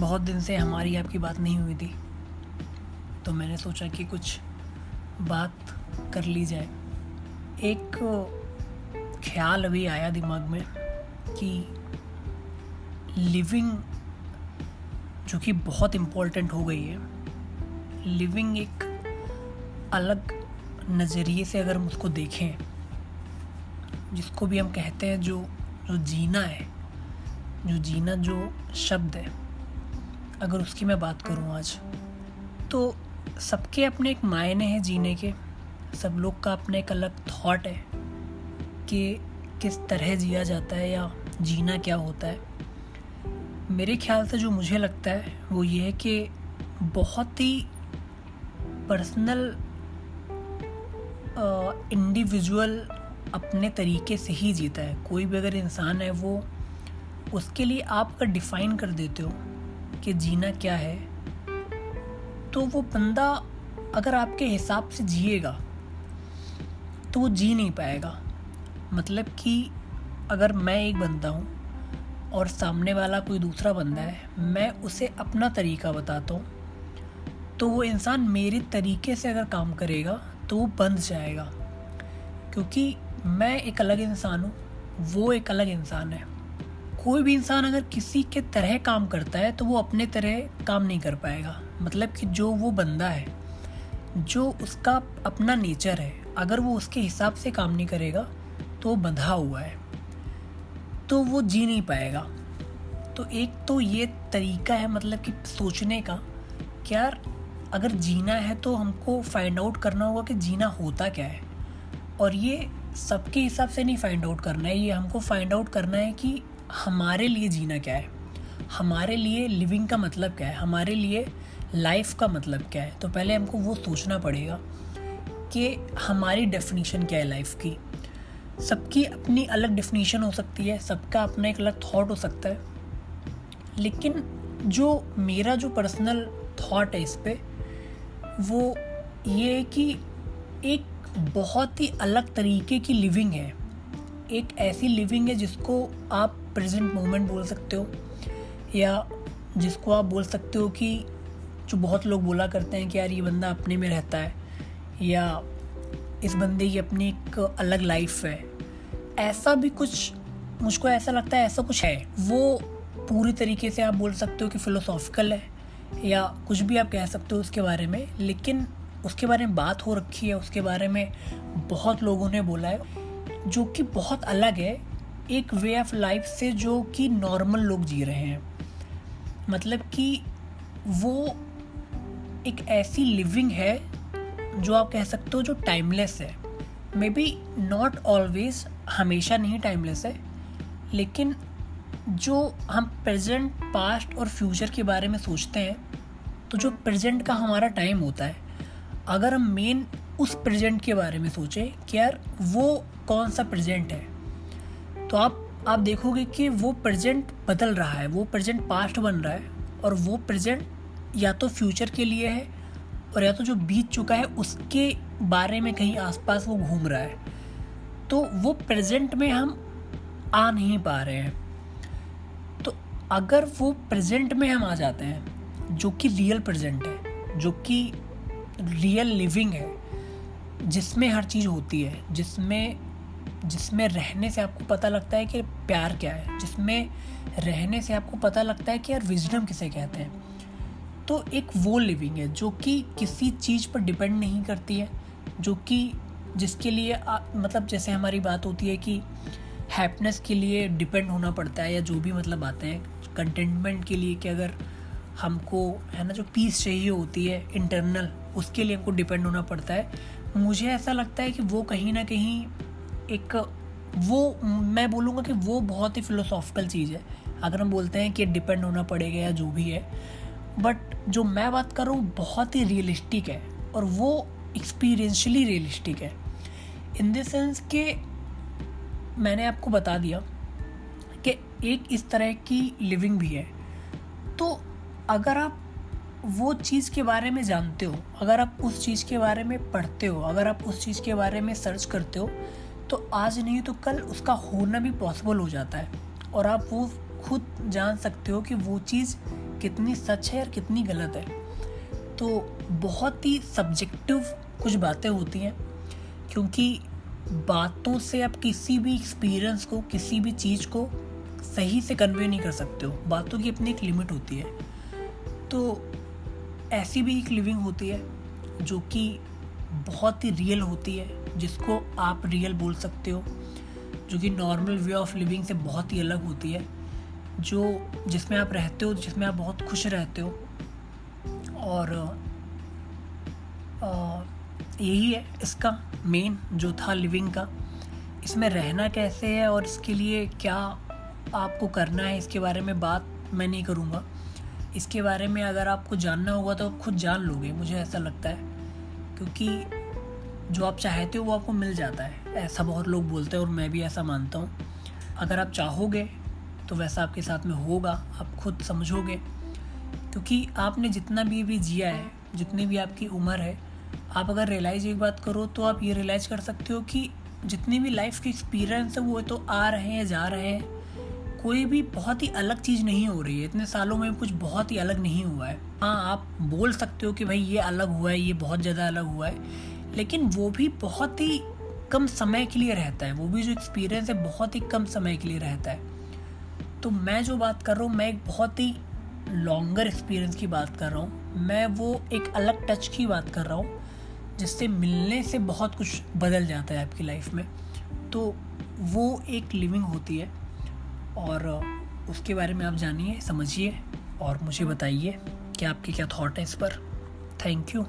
बहुत दिन से हमारी आपकी बात नहीं हुई थी, तो मैंने सोचा कि कुछ बात कर ली जाए। एक ख्याल अभी आया दिमाग में कि लिविंग जो कि बहुत इम्पोर्टेंट हो गई है, लिविंग एक अलग नज़रिए से अगर हम उसको देखें, जिसको भी हम कहते हैं जो जीना जो शब्द है, अगर उसकी मैं बात करूं आज, तो सबके अपने एक मायने हैं जीने के, सब लोग का अपना एक अलग थॉट है कि किस तरह जिया जाता है या जीना क्या होता है। मेरे ख्याल से जो मुझे लगता है वो ये है कि बहुत ही पर्सनल इंडिविजुअल अपने तरीके से ही जीता है। कोई भी अगर इंसान है वो उसके लिए आप डिफ़ाइन कर देते हो कि जीना क्या है, तो वो बंदा अगर आपके हिसाब से जिएगा तो वो जी नहीं पाएगा। मतलब कि अगर मैं एक बंदा हूँ और सामने वाला कोई दूसरा बंदा है, मैं उसे अपना तरीका बताता हूँ, तो वो इंसान मेरे तरीके से अगर काम करेगा तो वो बंध जाएगा, क्योंकि मैं एक अलग इंसान हूँ, वो एक अलग इंसान है। कोई भी इंसान अगर किसी के तरह काम करता है तो वो अपने तरह काम नहीं कर पाएगा। मतलब कि जो वो बंदा है, जो उसका अपना नेचर है, अगर वो उसके हिसाब से काम नहीं करेगा तो वो बंधा हुआ है, तो वो जी नहीं पाएगा। तो एक तो ये तरीका है, मतलब कि सोचने का कि यार अगर जीना है तो हमको फाइंड आउट करना होगा कि जीना होता क्या है, और ये सबके हिसाब से नहीं फाइंड आउट करना है, ये हमको फाइंड आउट करना है कि हमारे लिए जीना क्या है, हमारे लिए लिविंग का मतलब क्या है, हमारे लिए लाइफ का मतलब क्या है। तो पहले हमको वो सोचना पड़ेगा कि हमारी डेफिनेशन क्या है लाइफ की। सबकी अपनी अलग डेफिनेशन हो सकती है, सबका अपना एक अलग थॉट हो सकता है, लेकिन जो मेरा जो पर्सनल थॉट है इस पे वो ये है कि एक बहुत ही अलग तरीके की लिविंग है, एक ऐसी लिविंग है जिसको आप प्रेजेंट मोमेंट बोल सकते हो, या जिसको आप बोल सकते हो कि जो बहुत लोग बोला करते हैं कि यार ये बंदा अपने में रहता है, या इस बंदे की अपनी एक अलग लाइफ है। ऐसा भी कुछ मुझको ऐसा लगता है, ऐसा कुछ है, वो पूरी तरीके से आप बोल सकते हो कि फिलोसॉफिकल है, या कुछ भी आप कह सकते हो उसके बारे में, लेकिन उसके बारे में बात हो रखी है, उसके बारे में बहुत लोगों ने बोला है, जो कि बहुत अलग है एक वे ऑफ लाइफ से जो कि नॉर्मल लोग जी रहे हैं। मतलब कि वो एक ऐसी लिविंग है जो आप कह सकते हो जो टाइमलेस है, मे बी नॉट ऑलवेज, हमेशा नहीं टाइमलेस है, लेकिन जो हम प्रेजेंट, पास्ट और फ्यूचर के बारे में सोचते हैं, तो जो प्रेजेंट का हमारा टाइम होता है, अगर हम मेन उस प्रेजेंट के बारे में सोचें कि यार वो कौन सा प्रेजेंट है, तो आप देखोगे कि वो प्रेजेंट बदल रहा है, वो प्रेजेंट पास्ट बन रहा है, और वो प्रेजेंट या तो फ्यूचर के लिए है, और या तो जो बीत चुका है उसके बारे में कहीं आसपास वो घूम रहा है। तो वो प्रेजेंट में हम आ नहीं पा रहे हैं। तो अगर वो प्रेजेंट में हम आ जाते हैं, जो कि रियल प्रेजेंट है, जो कि रियल लिविंग है, जिसमें हर चीज़ होती है, जिसमें रहने से आपको पता लगता है कि प्यार क्या है, जिसमें रहने से आपको पता लगता है कि यार विजडम किसे कहते हैं, तो एक वो लिविंग है जो कि किसी चीज़ पर डिपेंड नहीं करती है, जो कि जिसके लिए मतलब जैसे हमारी बात होती है कि हैप्पीनेस के लिए डिपेंड होना पड़ता है, या जो भी मतलब आते हैं कंटेंटमेंट के लिए, कि अगर हमको है ना जो पीस चाहिए होती है इंटरनल, उसके लिए हमको डिपेंड होना पड़ता है। मुझे ऐसा लगता है कि वो कहीं ना कहीं एक वो मैं बोलूँगा कि वो बहुत ही फिलोसॉफिकल चीज़ है, अगर हम बोलते हैं कि डिपेंड होना पड़ेगा या जो भी है। बट जो मैं बात कर रहा हूँ बहुत ही रियलिस्टिक है, और वो एक्सपीरियंशली रियलिस्टिक है, इन द सेंस कि मैंने आपको बता दिया कि एक इस तरह की लिविंग भी है। तो अगर आप वो चीज़ के बारे में जानते हो, अगर आप उस चीज़ के बारे में पढ़ते हो, अगर आप उस चीज़ के बारे में सर्च करते हो, तो आज नहीं तो कल उसका होना भी पॉसिबल हो जाता है, और आप वो खुद जान सकते हो कि वो चीज़ कितनी सच है और कितनी गलत है। तो बहुत ही सब्जेक्टिव कुछ बातें होती हैं, क्योंकि बातों से आप किसी भी एक्सपीरियंस को, किसी भी चीज़ को सही से कन्वे नहीं कर सकते हो। बातों की अपनी एक लिमिट होती है। तो ऐसी भी एक लिविंग होती है जो कि बहुत ही रियल होती है, जिसको आप रियल बोल सकते हो, जो कि नॉर्मल वे ऑफ लिविंग से बहुत ही अलग होती है, जो जिसमें आप रहते हो, जिसमें आप बहुत खुश रहते हो। और यही है इसका मेन जो था लिविंग का, इसमें रहना कैसे है और इसके लिए क्या आपको करना है, इसके बारे में बात मैं नहीं करूँगा। इसके बारे में अगर आपको जानना होगा तो आप खुद जान लोगे, मुझे ऐसा लगता है, क्योंकि जो आप चाहते हो वो आपको मिल जाता है। ऐसा बहुत लोग बोलते हैं और मैं भी ऐसा मानता हूँ। अगर आप चाहोगे तो वैसा आपके साथ में होगा, आप खुद समझोगे, क्योंकि आपने जितना भी जिया है, जितनी भी आपकी उम्र है, आप अगर रियलाइज़ एक बात करो तो आप ये रियलाइज़ कर सकते हो कि जितनी भी लाइफ के एक्सपीरियंस है वो तो आ रहे हैं, जा रहे हैं, कोई भी बहुत ही अलग चीज़ नहीं हो रही है। इतने सालों में कुछ बहुत ही अलग नहीं हुआ है। हाँ, आप बोल सकते हो कि भाई ये अलग हुआ है, ये बहुत ज़्यादा अलग हुआ है, लेकिन वो भी बहुत ही कम समय के लिए रहता है। वो भी जो एक्सपीरियंस है बहुत ही कम समय के लिए रहता है। तो मैं जो बात कर रहा हूँ, मैं एक बहुत ही लॉन्गर एक्सपीरियंस की बात कर रहा हूँ, मैं वो एक अलग टच की बात कर रहा हूँ, जिससे मिलने से बहुत कुछ बदल जाता है आपकी लाइफ में। तो वो एक लिविंग होती है और उसके बारे में आप जानिए, समझिए और मुझे बताइए कि आपके क्या थॉट हैं इस पर। Thank you.